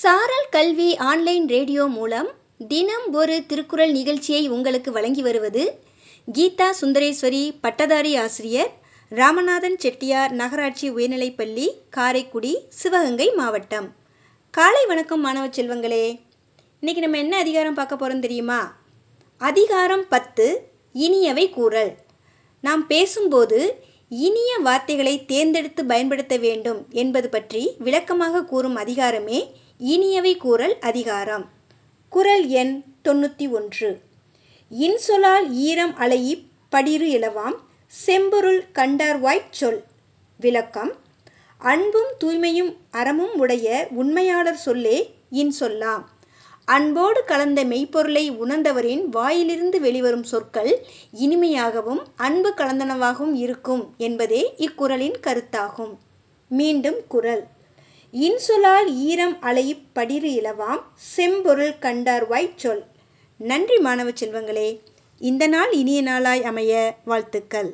சாரல் கல்வி online radio மூலம் தினம் ஒரு திருக்குறள் நிகழ்ச்சியை உங்களுக்கு வழங்கி வருவது கீதா சுந்தரேஸ்வரி, பட்டதாரி ஆசிரியர், ராமநாதன் செட்டியார், நகராட்சி உயர்நிலைப்பள்ளி, காரைக்குடி, சிவகங்கை மாவட்டம். காலை வணக்கம் மாணவ செல்வங்களே. இன்றைக்கி நம்ம என்ன அதிகாரம் பார்க்க போகிறோம் தெரியுமா? அதிகாரம் 10, இனியவை கூறல். நாம் பேசும்போது இனிய வார்த்தைகளை தேர்ந்தெடுத்து பயன்படுத்த வேண்டும் என்பது பற்றி விளக்கமாக கூறும் அதிகாரமே இனியவை கூறல் அதிகாரம். குறள் எண் 91. இன்சொலால் ஈரம் அலையி படிறு இலவாம் செம்பொருள் கண்டார்வாய்ச் சொல். விளக்கம்: அன்பும் தூய்மையும் அறமும் உடைய உண்மையாளர் சொல்லே இன்சொல்லாம். அன்போடு கலந்த மெய்ப்பொருளை உணர்ந்தவரின் வாயிலிருந்து வெளிவரும் சொற்கள் இனிமையாகவும் அன்பு கலந்தனவாகவும் இருக்கும் என்பதே இக்குறளின் கருத்தாகும். மீண்டும் குறள்: இன்சொலால் ஈரம் அலையிப் படிறு இலவாம் செம்பொருள் கண்டார்வாய்ச் சொல். நன்றி மாணவ செல்வங்களே. இந்த நாள் இனிய நாளாய் அமைய வாழ்த்துக்கள்.